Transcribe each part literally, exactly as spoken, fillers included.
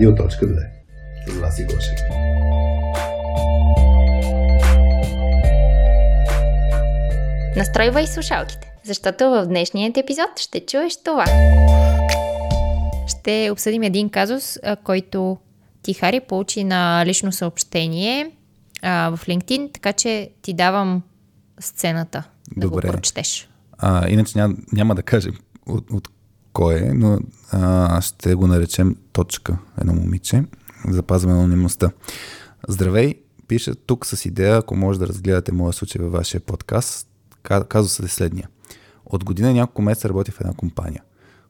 Радиоточка две. Власи Гошев. Настройвай слушалките, защото в днешният епизод ще чуеш това. Ще обсъдим един казус, който Тихари получи на лично съобщение а, в LinkedIn, така че ти давам сцената. Добре. Да го прочетеш. А, иначе няма, няма да кажем от, от кой е, но а, ще го наречем Точка, едно момиче. Запазваме анонимността. Здравей, пиша тук с идея, ако може да разгледате моя случай във вашия подкаст. Казусът е следния. От година и няколко месеца работя в една компания.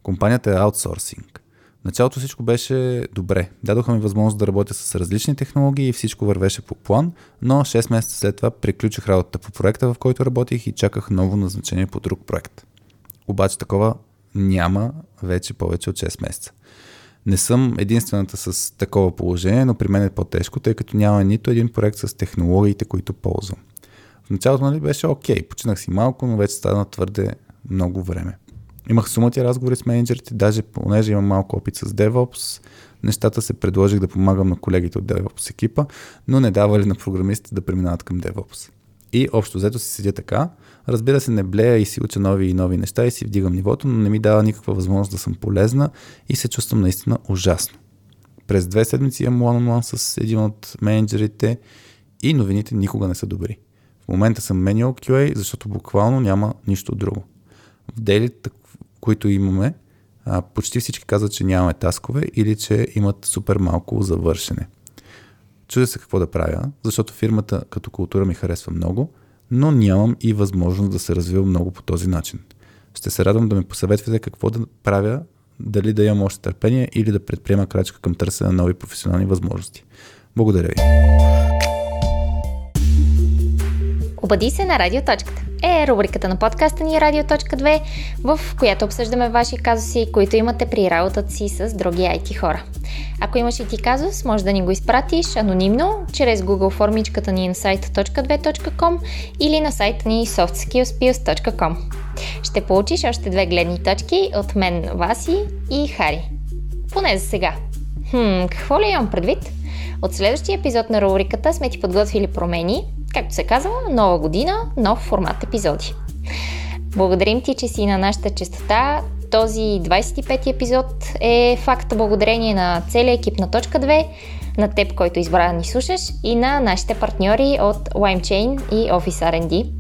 Компанията е аутсорсинг. В началото всичко беше добре. Дадоха ми възможност да работя с различни технологии и всичко вървеше по план, но шест месеца след това приключих работата по проекта, в който работих и чаках ново назначение по друг проект. Обаче такова няма вече повече от шест месеца. Не съм единствената с такова положение, но при мен е по-тежко, тъй като няма нито един проект с технологиите, които ползвам. В началото нали беше окей, починах си малко, но вече стана твърде много време. Имах сумати разговори с менеджерите, даже понеже имам малко опит с DevOps, нещата се предложих да помагам на колегите от DevOps екипа, но не давали на програмистите да преминават към DevOps. И общо взето си седя така, разбира се, не блея и си уча нови и нови неща и си вдигам нивото, но не ми дава никаква възможност да съм полезна и се чувствам наистина ужасно. През две седмици имам one-on-one с един от менеджерите и новините никога не са добри. В момента съм manual кю ей, защото буквално няма нищо друго. В дейлите, които имаме, почти всички казват, че нямаме таскове или че имат супер малко завършене. Чудя се какво да правя, защото фирмата като култура ми харесва много, но нямам и възможност да се развивам много по този начин. Ще се радвам да ме посъветвате какво да правя, дали да имам още търпение или да предприема крачка към търсене на нови професионални възможности. Благодаря ви. Обади се на Радиоточката е рубриката на подкаста ни Радиоточка две, в която обсъждаме ваши казуси, които имате при работата си с други ай ти хора. Ако имаш и ти казус, може да ни го изпратиш анонимно чрез Google формичката ни на сайта точка две точка ком или на сайта ни софт скилс пилс точка ком. Ще получиш още две гледни точки от мен, Васи и Хари. Поне за сега. Хм, какво ли имам предвид? От следващия епизод на рубриката сме ти подготвили промени, както се казва, нова година, нов формат епизоди. Благодарим ти, че си на нашата честота. Този двадесет и пети епизод е факт благодарение на целия екип на Точка две, на теб, който избра да ни слушаш, и на нашите партньори от LimeChain и OfficeRnD.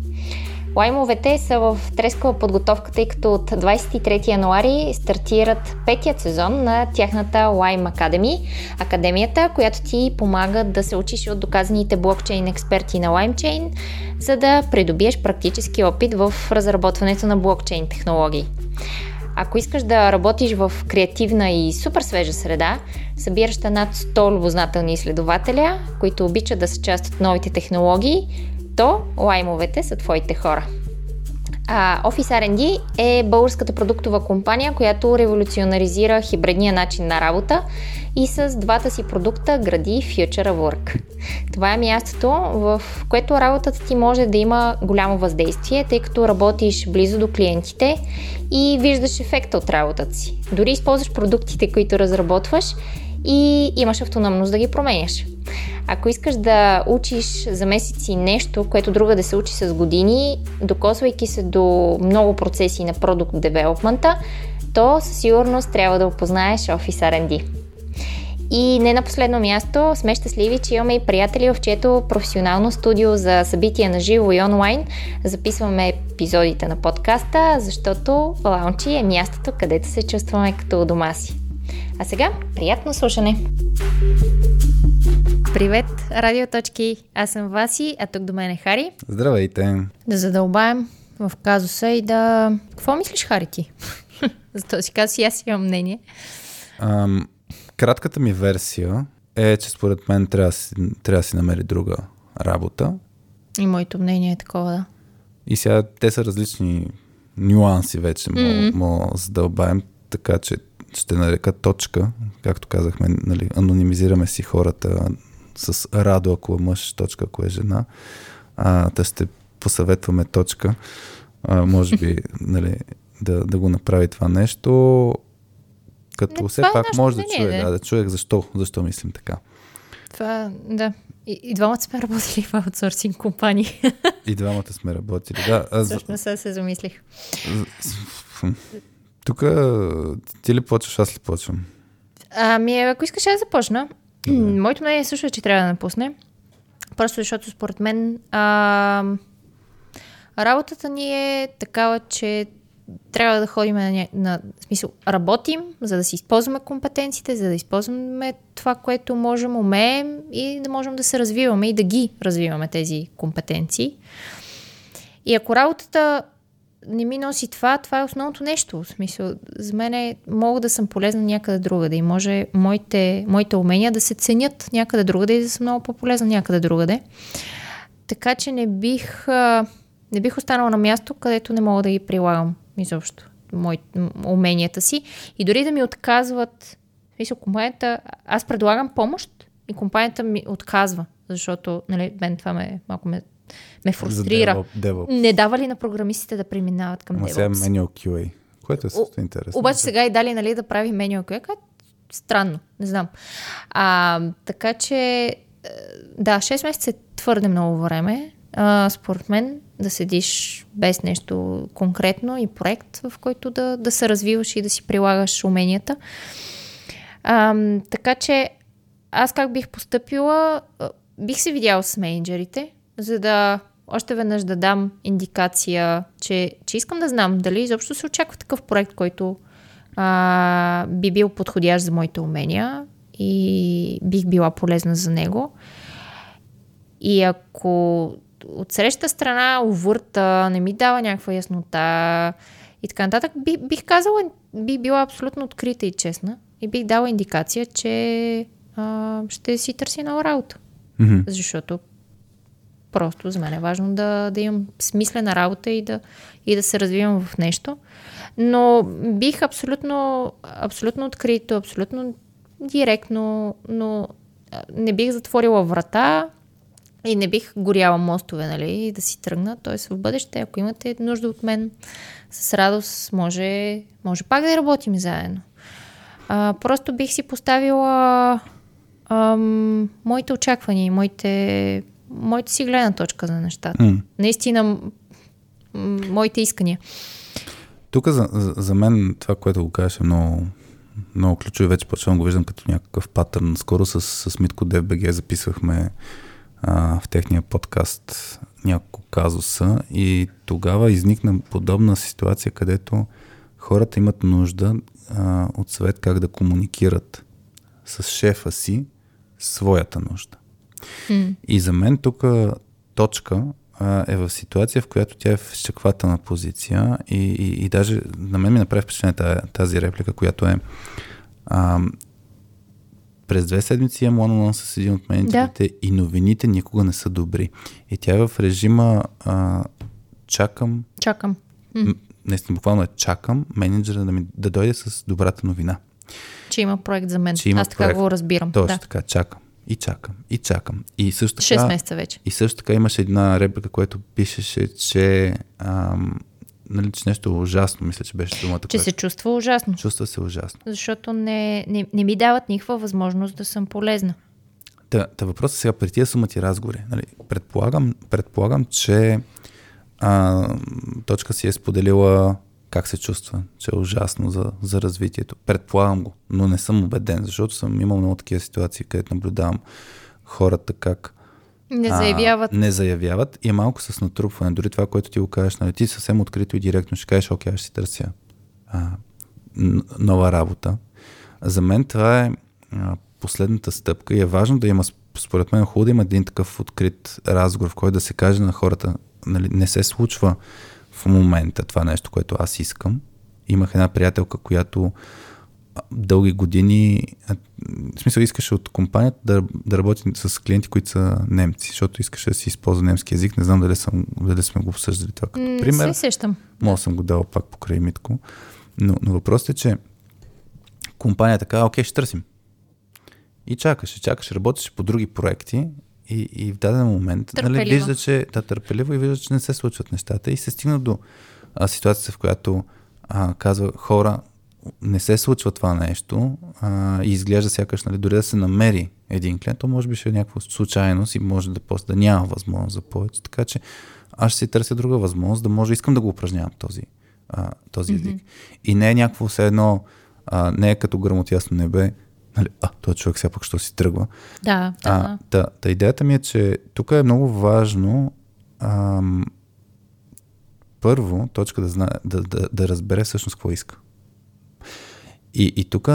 Лаймовете са в трескава подготовка, тъй като от двадесет и трети януари стартират петият сезон на тяхната LIME Academy, академията, която ти помага да се учиш от доказаните блокчейн експерти на LimeChain, за да придобиеш практически опит в разработването на блокчейн технологии. Ако искаш да работиш в креативна и супер свежа среда, събираща над сто любознателни изследователя, които обичат да са част от новите технологии, то лаймовете са твоите хора. А OfficeRnD е българската продуктова компания, която революционаризира хибридния начин на работа и с двата си продукта гради Future Work. Това е мястото, в което работата ти може да има голямо въздействие, тъй като работиш близо до клиентите и виждаш ефекта от работата си. Дори използваш продуктите, които разработваш, и имаш автономност да ги променяш. Ако искаш да учиш за месеци нещо, което друга да се учи с години, докосвайки се до много процеси на продукт девелопмента, то със сигурност трябва да опознаеш OfficeRnD. И не на последно място, сме щастливи, че имаме и приятели, в чието професионално студио за събития на живо и онлайн записваме епизодите на подкаста, защото Launchee е мястото, където се чувстваме като у дома си. А сега, приятно слушане! Привет, Радиоточки! Аз съм Васи, а тук до мен е Хари. Здравейте! Да задълбаем в казуса и да... Какво мислиш, Хари, ти? За този казус и аз имам мнение. Ам, кратката ми версия е, че според мен трябва, трябва да си намери друга работа. И моето мнение е такова, да. И сега те са различни нюанси вече, mm-hmm. мога да задълбаем, така че ще нарека Точка, както казахме, нали, анонимизираме си хората с Радо, ако е мъж, Точка, ако е жена. А, да ще посъветваме Точка. А, може би нали, да, да го направи това нещо. като не, все пак може да чуе, да, да чуе защо, защо мислим така. Това, да. И, и двамата сме работили в аутсорсинг компании. И двамата сме работили, да. Аз... Също сега се замислих. Тук ти ли почваш, аз ли почвам? Ами, ако искаш, аз започна. Добре. Моето мнение също е, че трябва да напусне. Просто защото според мен а, работата ни е такава, че трябва да ходим на, ня... на смисъл, работим, за да си използваме компетенциите, за да използваме това, което можем, умеем и да можем да се развиваме и да ги развиваме тези компетенции. И ако работата не ми носи това, това е основното нещо. В смисъл, за мен е, мога да съм полезна някъде другаде и може моите, моите умения да се ценят някъде другаде и да съм много по-полезна някъде другаде. Така че не бих, не бих останала на място, където не мога да ги прилагам изобщо, мой, уменията си. И дори да ми отказват, в смисъл, компанията, аз предлагам помощ и компанията ми отказва, защото, нали, мен това ме, малко ме ме фрустрира. DevOps. Не дава ли на програмистите да преминават към DevOps? Ама сега manual кю ей, което е също интересно. Обаче сега и дали, нали, да прави manual кю ей, как? Странно, не знам. А, така че, да, шест месеца е твърде много време, а, според мен, да седиш без нещо конкретно и проект, в който да, да се развиваш и да си прилагаш уменията. А, така че, аз как бих постъпила, бих се видяла с менеджерите, за да още веднъж да дам индикация, че, че искам да знам дали изобщо се очаква такъв проект, който а, би бил подходящ за моите умения и бих била полезна за него. И ако от среща страна увърта, не ми дава някаква яснота и така нататък, би, бих казала, би била абсолютно открита и честна и бих дала индикация, че а, ще си търси нова работа. Mm-hmm. Защото просто за мен е важно да, да имам смислена работа и да, и да се развивам в нещо. Но бих абсолютно, абсолютно открито, абсолютно директно, но не бих затворила врата и не бих горяла мостове, нали, да си тръгна. Тоест в бъдеще, ако имате нужда от мен, с радост може, може пак да работим заедно. А, просто бих си поставила ам, моите очаквания и моите... моята си гледна точка за нещата. Mm. Наистина, м- м- моите искания. Тук за, за, за мен това, което го кажеш, е много, много ключово. Вече почвам го виждам като някакъв патърн. Скоро с, с Митко ДВБГ записвахме а, в техния подкаст няколко казуса и тогава изникна подобна ситуация, където хората имат нужда а, от съвет как да комуникират с шефа си своята нужда. Mm. И за мен тук точка а, е в ситуация, в която тя е в изчаквателна позиция и, и, и даже на мен ми направи впечатление тази, тази реплика, която е а, през две седмици имам one-on-one с един от менеджерите, да, и новините никога не са добри. И тя е в режима а, чакам, чакам. Mm. Наистина буквално е чакам менеджера да, ми, да дойде с добрата новина. Че има проект за мен. Аз така проект. Го разбирам. Точно да. така, чакам. И чакам, и чакам. И също така, шест месеца вече. И също така имаше една реплика, която пишеше, че ам, нали, че нещо ужасно, мисля, че беше думата. Че която... се чувства ужасно. Чувства се ужасно. Защото не, не, не ми дават никаква възможност да съм полезна. Та, та въпросът сега при тия сумати разговори. Нали, предполагам, предполагам, че а, точка си е споделила как се чувства, че е ужасно за, за развитието. Предполагам го, но не съм убеден, защото съм имал много такива ситуации, където наблюдавам хората как не заявяват. А, не заявяват и е малко с натрупване. Дори това, което ти го кажеш, нали, ти съвсем открито и директно ще кажеш, окей, аз ще търся а, нова работа. За мен това е а, последната стъпка и е важно да има, според мен, хубаво да има един такъв открит разговор, в който да се каже на хората, нали, не се случва в момента това нещо, което аз искам. Имах една приятелка, която дълги години, в смисъл, искаше от компанията да, да работи с клиенти, които са немци, защото искаше да си използва немски език. Не знам дали, съм, дали сме го обсъждали това като пример. Не се сещам. Мога съм го дал пак покрай Митко. Но, но въпросът е, че компанията казва, окей, ще търсим. И чакаше, чакаше, работеше по други проекти. И, и в даден момент, нали, вижда, че да, търпеливо и вижда, че не се случват нещата и се стигна до а, ситуацията, в която а, казва хора, не се случва това нещо а, и изглежда сякаш, нали, дори да се намери един клиент, то може би ще е някаква случайност и може да после да няма възможност за повече, така че аз ще си търся друга възможност, да може, искам да го упражнявам този, а, този език. Mm-hmm. И не е някакво все едно, а, не е като грамотясно небе, нали, а, този човек сега пък що си тръгва. Да, а, да. Та идеята ми е, че тук е много важно ам, първо Tochka да, знае, да, да, да разбере всъщност какво иска. И, и тук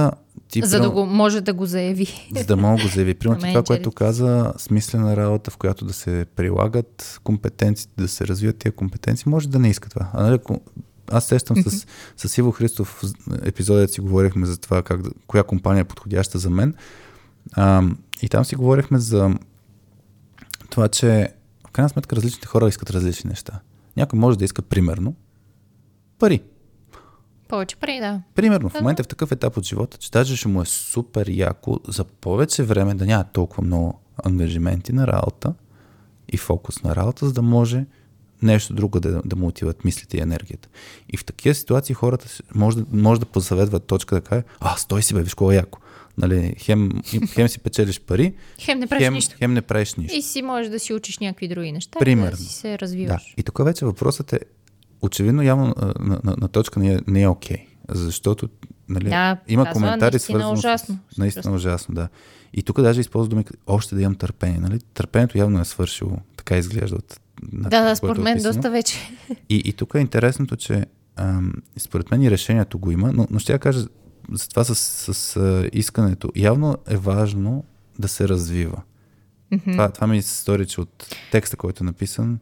ти... За да го може да го заяви. За да мога да го заяви. Примерно това, което каза, смислена работа, в която да се прилагат компетенциите, да се развият тия компетенции, може да не иска това. А, нали, аз сещам mm-hmm. с, с Иво Христов в епизодът си говорихме за това, как, коя компания е подходяща за мен. А, и там си говорихме за това, че в крайна сметка различните хора искат различни неща. Някой може да иска примерно пари. Повече пари, да. Примерно, в момента е в такъв етап от живота, че даже ще му е супер яко за повече време да няма толкова много ангажименти на работа и фокус на работа, за да може нещо друго да, да му отиват мислите и енергията. И в такива ситуации хората може, може да посъветват Tochka да каже, а, стой си бе, виж колко яко. Нали, хем, хем си печелиш пари, хем, не хем, хем не правиш нищо. И си можеш да си учиш някакви други неща, примерно. Да си се развиваш. Да. И тук вече въпросът е, очевидно, явно на, на, на, на Tochka не е, не е окей, защото, нали, да, има казва, коментари свързани. Наистина ужасно. С, наистина ужасно, да. И тук даже използва думи, още да имам търпение. Нали? Търпението явно е свършило, така изглежда. От, на, да, да, според мен доста вече. И, и тук е интересното, че ам, според мен и решението го има, но, но ще я кажа за това с, с, с искането. Явно е важно да се развива. Mm-hmm. Това, това ми се стори, че от текста, който е написан,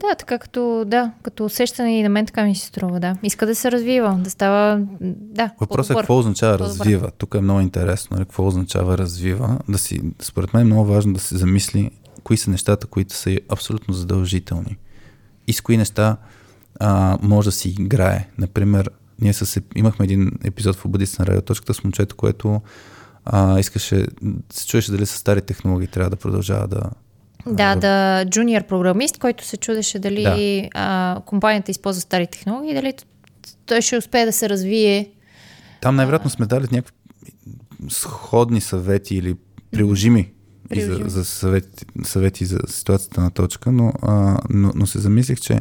да, така като, да, като усещане и на мен така ми се струва, да. Иска да се развива, да става, да. Въпросът е какво означава развива. Тук е много интересно, нали, какво означава развива. Да си, според мен е много важно да се замисли кои са нещата, които са абсолютно задължителни. И с кои неща а, може да си играе. Например, ние с, имахме един епизод в Обадица на Радиоточката с момчето, което а, искаше, се чуеше дали са стари технологии, трябва да продължава да... Да, да, джуниор програмист, който се чудеше дали да. а, компанията използва стари технологии, дали той ще успее да се развие. Там най-вероятно сме дали някакви сходни съвети или приложими, приложими. И за, за съвети, съвети за ситуацията на Tochka, но, а, но, но се замислих, че,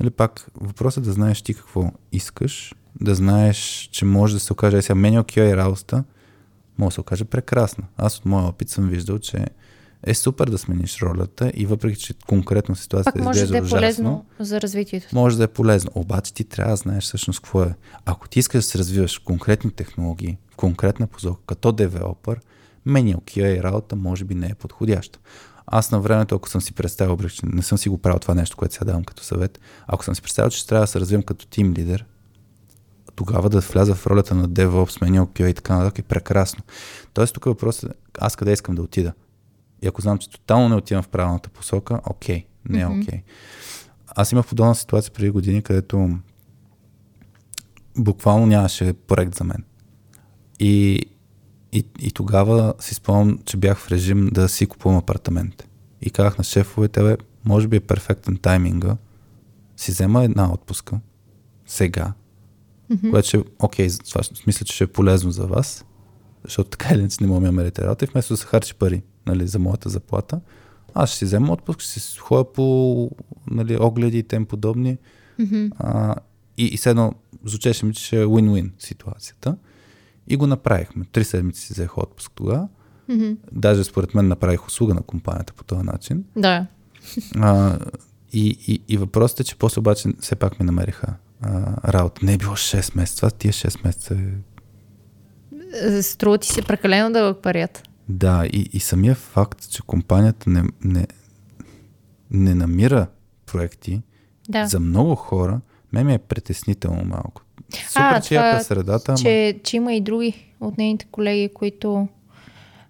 нали, пак въпросът е да знаеш ти какво искаш, да знаеш, че може да се окаже, ай сега мен е окей и работата, може да се окаже прекрасна. Аз от моя опит съм виждал, че е супер да смениш ролята и въпреки, че конкретно ситуацията изглежда ужасно. Пак може да е полезно за развитието. Може да е полезно, обаче ти трябва да знаеш всъщност какво е. Ако ти искаш да се развиваш в конкретни технологии, в конкретна посока, като девелопър, мене Q A работа може би не е подходяща. Аз на времето, ако съм си представил, не съм си го правил това нещо, което сега давам като съвет, ако съм си представил, че трябва да се развивам като тим лидер, тогава да вляза в ролята на DevOps, мене Q A и така нататък е прекрасно. Тоест тук е въпросът, аз къде искам да отида? И ако знам, че тотално не отивам в правилната посока, окей, okay, не е окей. Okay. Mm-hmm. Аз имах подобна ситуация преди години, където буквално нямаше проект за мен. И, и, и тогава си спомням, че бях в режим да си купувам апартамент. И казах на шефовете, бе, може би е перфектен тайминга, си взема една отпуска сега, mm-hmm. което ще, окей, okay, мисля, че ще е полезно за вас, защото така или иначе не мога да ми намерите работа и вместо да се харчи пари, нали, за моята заплата, аз ще си взема отпуск, ще си ходя по, нали, огледи и тем подобни. Mm-hmm. А, и, и седно звучеше ми, че ще е win-win ситуацията. И го направихме. Три седмици си взех отпуск тогава. Mm-hmm. Даже според мен направих услуга на компанията по този начин. Да. А, и, и, и въпросът е, че после обаче все пак ми намериха а, работа. Не е било шест месеца. Тия шест месеца е... Струва ти се прекалено дълъг парят. Да, и, и самия факт, че компанията не, не, не намира проекти да. За много хора, мен ми е притеснително малко. Супер, а, че това, яка средата. Че, ама... че има и други от нейните колеги, които,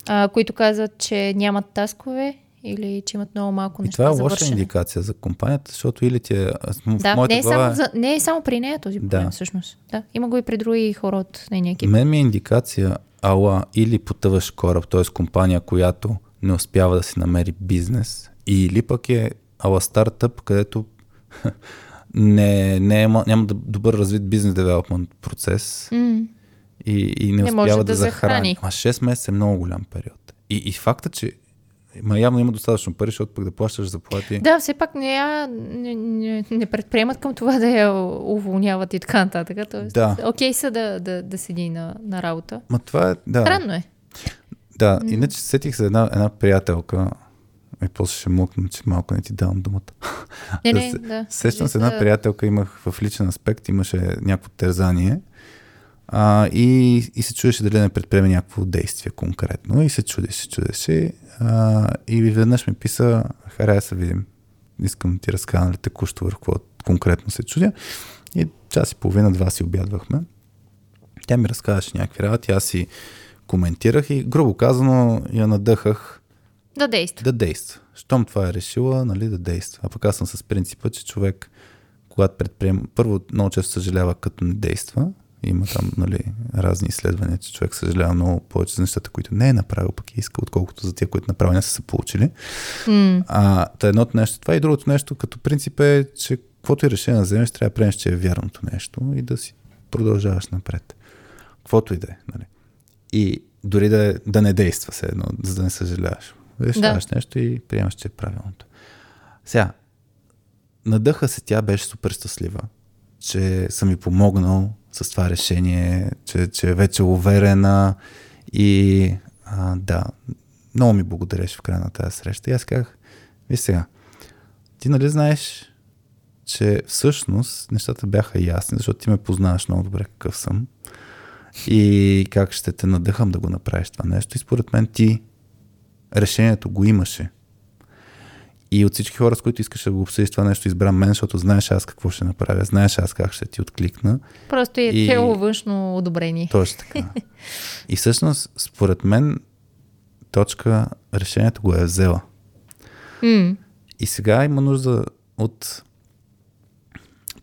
а, които казват, че нямат таскове или че имат много малко неща за вършене. И това е лоша индикация за компанията, защото или ти е... Да, не е, глава... само за... не е само при нея този проблем, да. Всъщност. Да, има го и при други хора от нейния екип. Мен ми е индикация... Ала, или потъваш кораб, т.е. компания, която не успява да си намери бизнес, или пък е ала стартъп, където не, не е, няма добър развит бизнес девелопмент процес mm. и, и не, не успява да, да захрани. А шест месеца е много голям период. И, и факта, че ма явно има достатъчно пари, защото пък да плащаш заплати. Да, все пак не, я, не, не, не предприемат към това да я уволняват и така нататък. Тоест, да. Окей са да, да, да седи на, на работа. Ма това е, да. Странно е. Да, иначе сетих се една, една приятелка, и после ще млъкна, че малко не ти давам думата. Не, не, да. Сещам се, една приятелка имах в личен аспект, имаше някакво тързание а, и, и се чудеше дали не предприеме някакво действие конкретно. И се чудеше, чудеше. А, и веднъж ми писа, харай да се видим, искам да ти разказвам ли текущо върху конкретно се чудя. И час и половина, два си обядвахме. Тя ми разказваше някакви работи, аз си коментирах и грубо казано я надъхах да действа. Да действа. Щом това е решила, нали, да действа. А пък аз съм с принципа, че човек, когато предприема, първо много често съжалява като не действа. Има там, нали, разни изследвания, че човек съжалява много повече за нещата, които не е направил, пък е иска, отколкото за тия, които направи не са се получили. Mm. А, та едното нещо това и другото нещо като принцип е, че каквото и решение да вземеш, трябва да приемеш, че е вярното нещо и да си продължаваш напред. Каквото и да е, нали. И дори да, да не действа се едно, за да не съжаляваш. Решаваш да. Нещо и приемаш, че е правилното. Сега, надъха се, тя беше супер щастлива, че съм ми помогнал с това решение, че, че е вече уверена и а, да, много ми благодареше в края на тази среща. И аз казах, виж сега, ти нали знаеш, че всъщност нещата бяха ясни, защото ти ме познаваш много добре какъв съм и как ще те надъхам да го направиш това нещо. И според мен ти решението го имаше. И от всички хора, с които искаш да го обсъдиш това нещо, избра мен, защото знаеш аз какво ще направя, знаеш аз как ще ти откликна. Просто е и... цело външно одобрение. Точно така. И всъщност, според мен, точка, решението го е взела. Mm. И сега има нужда от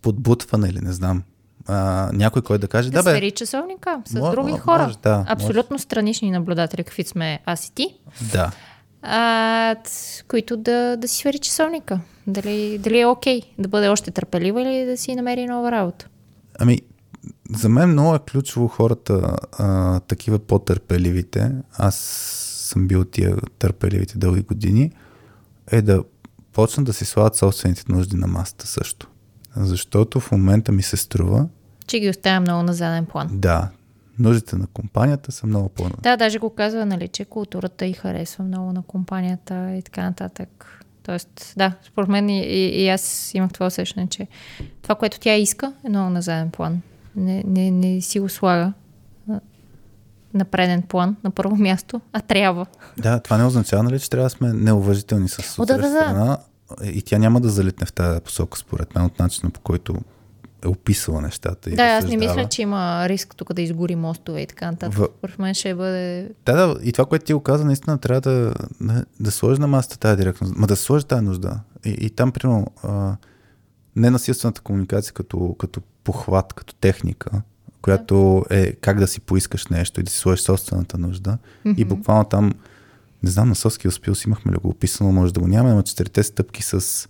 подбутване или не знам. А, някой, който да каже, да, да бе... свери часовника с може, други може, хора. Може, да, абсолютно може. Странични наблюдатели, какви сме аз и ти. Да. А, които да, да си свери часовника. Дали, дали е окей да бъде още търпелива или да си намери нова работа? Ами, за мен много е ключово хората а, такива по-търпеливите, аз съм бил тия търпеливите дълги години, е да почнат да си слагат собствените нужди на масата също. Защото в момента ми се струва... че ги оставя много на заден план. Да. Нуждите на компанията са много по-на. Да, даже го казва, нали, че културата и харесва много на компанията и така нататък. Тоест, да, според мен и, и аз имах това усещане, че това, което тя иска, е много на заден план. Не, не, не си го слага на преден план, на първо място, а трябва. Да, това не означава, нали, че трябва да сме неуважителни с О, да, да, страна. И тя няма да залитне в тази посока, според мен, от начина, по който е описала нещата. И да, аз не мисля, че има риск тук да изгори мостове и така нататък. В... според мен ще бъде... Да, да, и това, което ти го каза, наистина трябва да, да, да сложи на масата тази директност. Ма да сложи тази нужда. И, и там, примерно, ненасилствената комуникация като, като похват, като техника, която е как да си поискаш нещо и да си сложиш собствената нужда. Mm-hmm. И буквално там... не знам, на SoftSkillsPills имахме ли го описано, може да го нямаме, но четирите стъпки с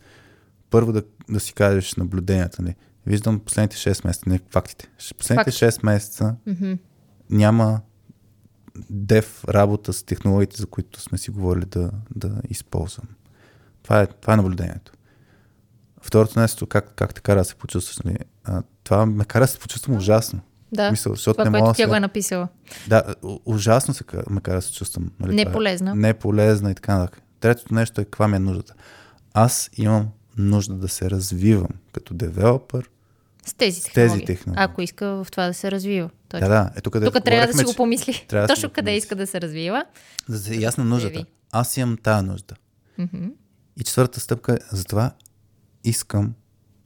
първо да, да си кажеш наблюденията. Нали? Виждам последните шест месеца, не фактите. Последните Факт. шест месеца mm-hmm. няма дев работа с технологиите, за които сме си говорили да, да използвам. Това е, това е наблюдението. Второто нещо, как, как те кара да се почувстваш? Нали? А, това ме кара да се почувствам ужасно. Да, мисъл, това, не което тя го е написала. Да, ужасно се макар да се чувствам. Нали, не е полезна. Не е полезна и така нататък. Третото нещо е каква ми е нуждата. Аз имам нужда да се развивам като девелопър с тези, с тези технологии. технологии. Ако иска в това да се развива. Точно. Да, да. Е, тук тук трябва да си го помисли. Точно да къде помисли. Иска да се развива. За да се ясна нуждата. Аз имам тая нужда. Mm-hmm. И четвъртата стъпка е за това искам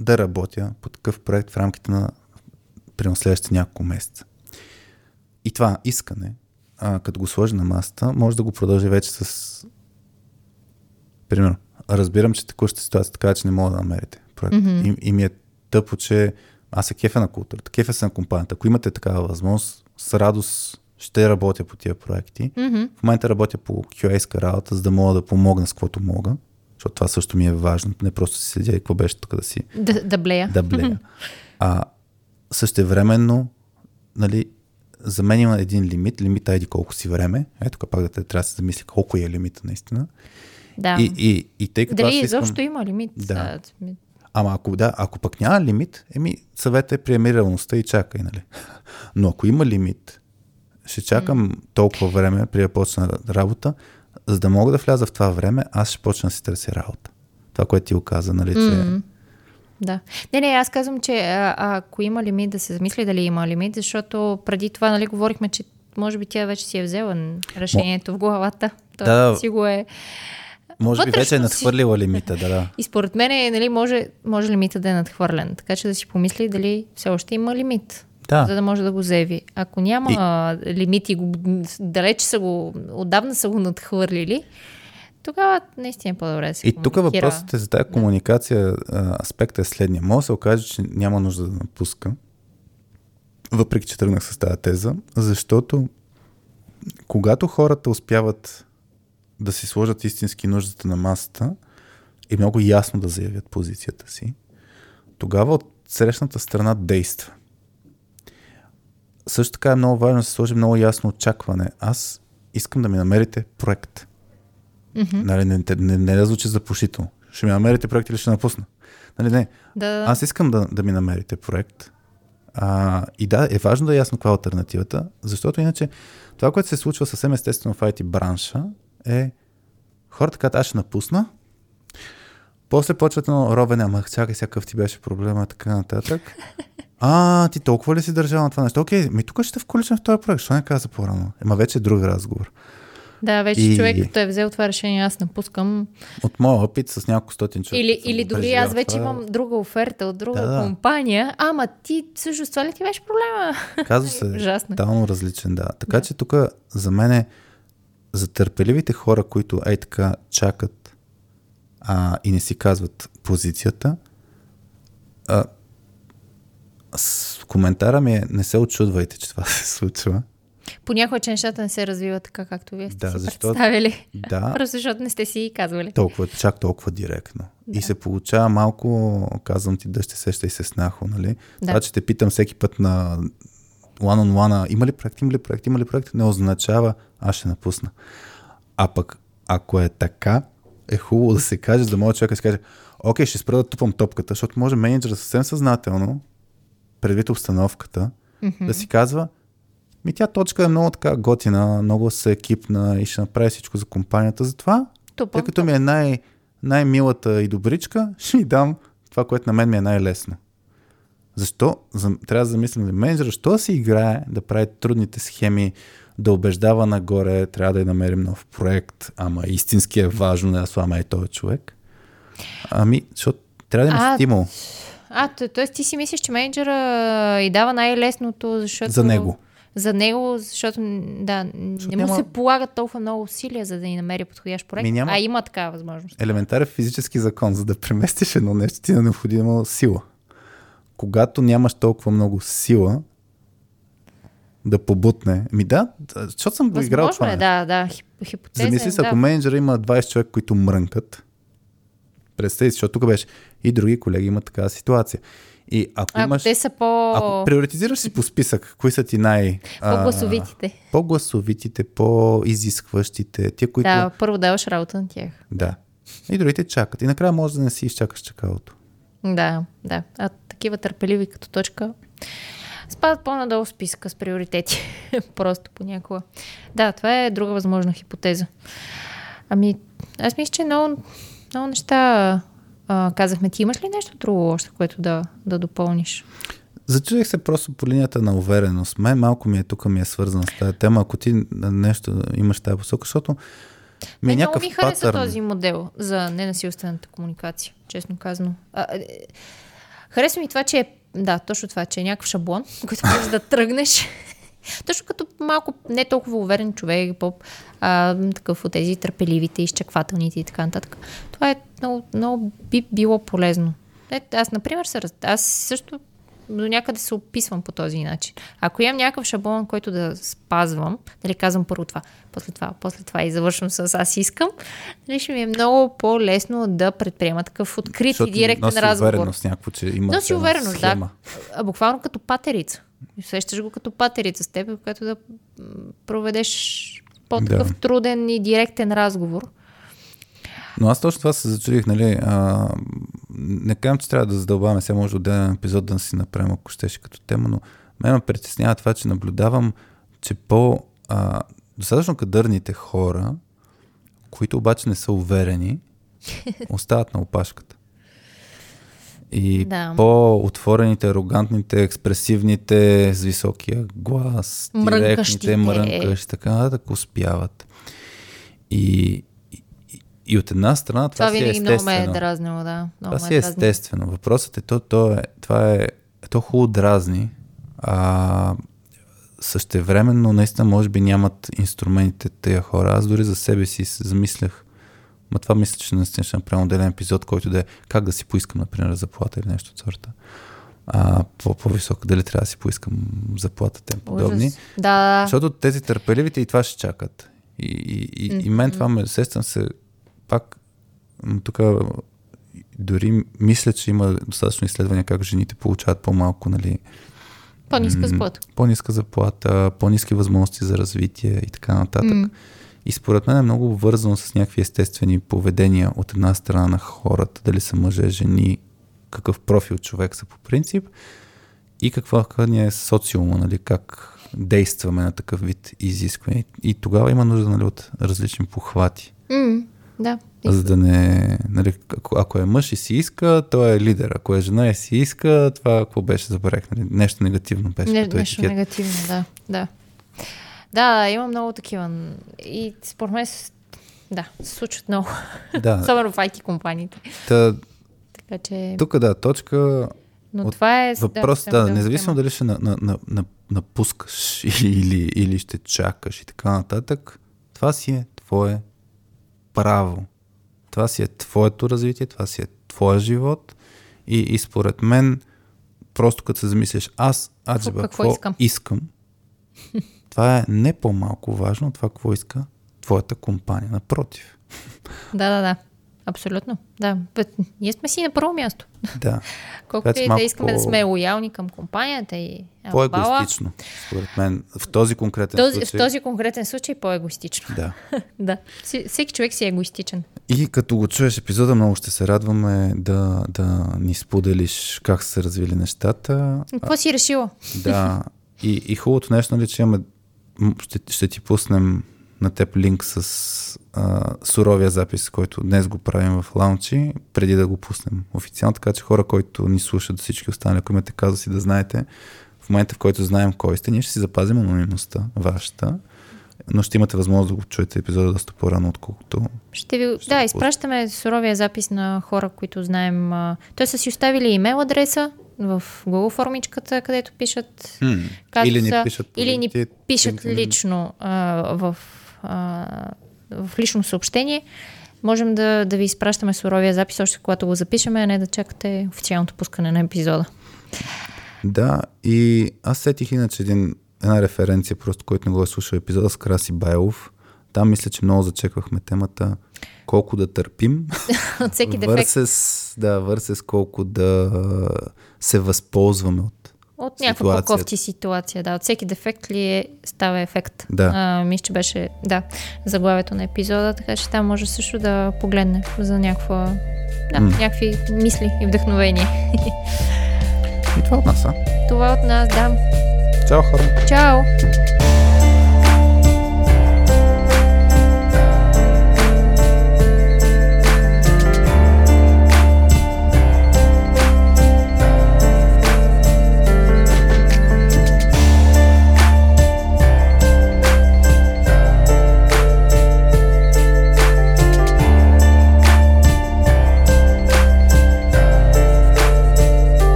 да работя по такъв проект в рамките на прямо следващите няколко месеца. И това искане, а, като го сложи на масата, може да го продължи вече с примерно, разбирам, че текущата ситуация така, че не мога да намерите проект. Mm-hmm. И, и ми е тъпо, че аз е кефе на културата, кефе се на компанията. Ако имате такава възможност, с радост ще работя по тия проекти. Mm-hmm. В момента работя по кю ей-ска работа, за да мога да помогна с каквото мога. Защото това също ми е важно. Не просто си седя и какво беше тук да си... Да, да блея. Да блея. А същевременно, нали, за мен има един лимит, лимита еди колко си време. Ето тук пак да те трябва да се замисли колко е лимита наистина. Да. И, и, и тъй като дали изобщо искам... има лимит? Да. Ама ако, да, ако пък няма лимит, еми съветът е приеми реалността и чакай, нали? Но ако има лимит, ще чакам mm. толкова време при да почна работа, за да мога да вляза в това време, аз ще почна да си търся работа. Това, което ти оказа, нали, че... Mm. Да. Не, не, аз казвам, че а, ако има лимит, да се замисли дали има лимит, защото преди това, нали, говорихме, че може би тя вече си е взела решението Мо... в главата. То да, си го е... Може би вече е надхвърлила лимита, да, да. И според мен, нали, може, може лимита да е надхвърлен, така че да си помисли дали все още има лимит, да, за да може да го заяви. Ако няма и... лимити, далеч са го, отдавна са го надхвърлили, тогава наистина е по-добре да се комуникира. И тук въпросът е за тази комуникация, аспектът е следния. Може да се окаже, че няма нужда да напуска, въпреки че тръгнах с тази теза, защото когато хората успяват да си сложат истински нуждата на масата и много ясно да заявят позицията си, тогава от срещната страна действа. Също така е много важно да се сложи много ясно очакване. Аз искам да ми намерите проект. Mm-hmm. Нали, не, не, не да звучи запушително. Ще ми намерите проект или ще напусна? Нали, не. Да. Аз искам да, да ми намерите проект. А, и да, е важно да е ясно каква е алтернативата, защото иначе това, което се случва съвсем естествено в ай ти бранша, е хората казват, аз ще напусна, после почват на ровене, ама чакай, всякакъв ти беше проблема, така нататък. А, ти толкова ли си държава на това нещо? Окей, ми тук ще вколичам в този проект, защото не каза по-рано. Ема вече е друг разговор. Да, вече и... човек, като е взел това решение, аз напускам. От моя опит с няколко стотин човек. Или, или дори аз вече това... имам друга оферта от друга да, компания. Ама ти, всъщност, това ли ти беше проблема? Казва се, тотално различен, да. Така да, че тук за мен е за търпеливите хора, които ей така чакат а, и не си казват позицията, а, с коментара ми е, не се очудвайте, че това се случва. Понякога, че нещата не се развиват така, както вие сте да, си защо... представили. Да. Просто защото не сте си казвали. Толкова, чак толкова директно. Да. И се получава малко, казвам ти, да ще сеща и се снахо, нали? Да. Това, че те питам всеки път на one-on-one, има ли проект, има ли проект, има ли проект, не означава, аз ще напусна. А пък, ако е така, е хубаво да се каже, за да може човека да се каже, окей, ще спра да тупам топката, защото може мениджъра съвсем съзнателно, предвид обстановката, mm-hmm. да си казва, ми тя точка е много така готина, много се екипна и ще направи всичко за компанията, затова, тупам, тъй като тупам. Ми е най- най-милата и добричка, ще ми дам това, което на мен ми е най-лесно. Защо? Трябва да замислим за менеджера, защо се играе да прави трудните схеми, да убеждава нагоре, трябва да я намерим нов проект, ама истински е важно да слама и този човек. Ами, защото трябва да има а, стимул. А, т.е. ти си мислиш, че менеджера и дава най-лесното, защото... За него. За него, защото, да, защото не му няма... се полагат толкова много усилия, за да ни намери подходящ проект, ми няма... а има такава възможност. Елементарен физически закон, за да преместиш едно нещо, ти е необходима сила. Когато нямаш толкова много сила да побутне. Ми да, защото съм възможно играл това. Е, да, да, хипотеза. Замисли се, да. Ако менеджера има двайсет човека, които мрънкат, представи, защото тук беше и други колеги имат такава ситуация. И ако, ако имаш... те са по... Ако приоритизираш си по списък, кои са ти най... По-гласовитите. А, по-гласовитите, по-изискващите. Тия, които... Да, първо даваш работа на тях. Да. И другите чакат. И накрая може да не си изчакаш чакалото. Да, да. А такива търпеливи като точка спадат по-надолу списка с приоритети. Просто понякога. Да, това е друга възможна хипотеза. Ами, аз мисля, че много, много неща а, казахме. Ти имаш ли нещо друго още, което да, да допълниш? Зачудих се просто по линията на увереност. Май малко ми е тук, ми е свързана с тази тема. Ако ти нещо имаш тази посока, защото ми е някакъв патърн. Много ми хареса този модел за ненасилствената комуникация, честно казано. А, харесва ми това, че е, да, точно това, че е някакъв шаблон, който можеш да тръгнеш. Точно като малко не толкова уверен човек, поп, а, такъв от тези търпеливите, изчаквателните и така нататък. Това е много, много би било полезно. Е, аз, например, се, аз също до някъде се описвам по този начин. Ако имам някакъв шаблон, който да спазвам, дали казвам първо това, после това, после това и завършвам с аз искам, дали ще ми е много по-лесно да предприема такъв открит защото и директен разговор. Носи увереност някакво, че има носи увереност, схема. Да. Буквално като патерица. Усещаш го като патерица с теб, в която да проведеш по-такъв да. труден и директен разговор. Но аз точно това се зачудих, нали, а, не кажем, че трябва да задълбаваме, сега може отделен епизод да си направим, ако щеше като тема, но ме ме притеснява това, че наблюдавам, че по а, достатъчно кадърните хора, които обаче не са уверени, остават на опашката. И да. по-отворените, арогантните, експресивните, с високия глас, директните, мрънкащи, така нататък успяват. И, и, и от една страна това, това си е естествено. Това винаги много ме е дразнило, да. Много това си е естествено. Въпросът е, то, то е, това е, то хубаво дразни, а същевременно наистина може би нямат инструментите тия хора. Аз дори за себе си се замислях, ма това мисля, че наистина ще направим отделен епизод, който да е как да си поискам, например, заплата или нещо от сорта. А, по-високо, дали трябва да си поискам заплата, тем подобни. Да. Защото тези търпеливите и това ще чакат. И, и, и, и мен това ме сещам се пак, тук дори мисля, че има достатъчно изследвания как жените получават по-малко, нали, по-ниска заплата. М- по-ниска заплата, по-ниски възможности за развитие и така нататък. М- И според мен е много обвързано с някакви естествени поведения от една страна на хората, дали са мъже, жени, какъв профил човек са по принцип и каква ни е социума, нали, как действаме на такъв вид изискване. И тогава има нужда, нали, от различни похвати. Mm, да. За да не... Нали, ако, ако е мъж и си иска, той е лидер. Ако е жена и си иска, това какво беше за брек? Нали, нещо негативно беше. Не, нещо негативно, да. Да. Да, има много такива. И според мен, да, се случват много. Да. Особено в ай ти компаниите. Та, така че... Тук, да, точка... Но от... това е... Въпрос, да, да, да независимо дали ще на, на, на, на, напускаш или, или ще чакаш и така нататък, това си е твое право. Това си е твоето развитие, това си е твоя живот. И, и според мен, просто като се замислиш, аз, аджеба, какво, какво искам, искам това е не по-малко важно от това, какво иска твоята компания. Напротив. Да, да, да. Абсолютно. Да. Ние сме си на първо място. Да. Колкото и да искаме по... да сме лоялни към компанията и амбала. По-егоистично, според мен. В този конкретен този, случай. В този конкретен случай по-егоистично. Да. Да. Всеки човек си е егоистичен. И като го чуеш епизода, много ще се радваме да, да ни споделиш как са развили нещата. Какво си решила? Да. И, и хубавото нещо, нали, че имаме Ще, ще ти пуснем на теб линк с а, суровия запис, който днес го правим в Launchee, преди да го пуснем официално, така че хора, които ни слушат, всички останали, ако имате казва си да знаете, в момента в който знаем кой сте, ние ще си запазим анонимността вашата, но ще имате възможност да го чуете епизода доста по-рано, отколкото... Ще ви... ще да, да изпращаме суровия запис на хора, които знаем... Той са си оставили имейл адреса в Google формичката, където пишат hmm. казуса, или ни пишат, или ни пишат лично а, в, а, в лично съобщение. Можем да, да ви изпращаме суровия запис още когато го запишеме, а не да чакате официалното пускане на епизода. Да, и аз сетих иначе един, една референция, просто който не го е слушал епизода с Краси Байлов. Там мисля, че много зачеквахме темата колко да търпим от всеки дефект. Versus, да, versus колко да се възползваме от От някаква по-кофти ситуация. Да. От всеки дефект ли е, става ефект. Да. Мисля, че беше да, заглавието на епизода, така че там може също да погледне за някаква, да, mm. някакви мисли и вдъхновения. И това от нас, а? Това от нас, да. Чао, хора! Чао!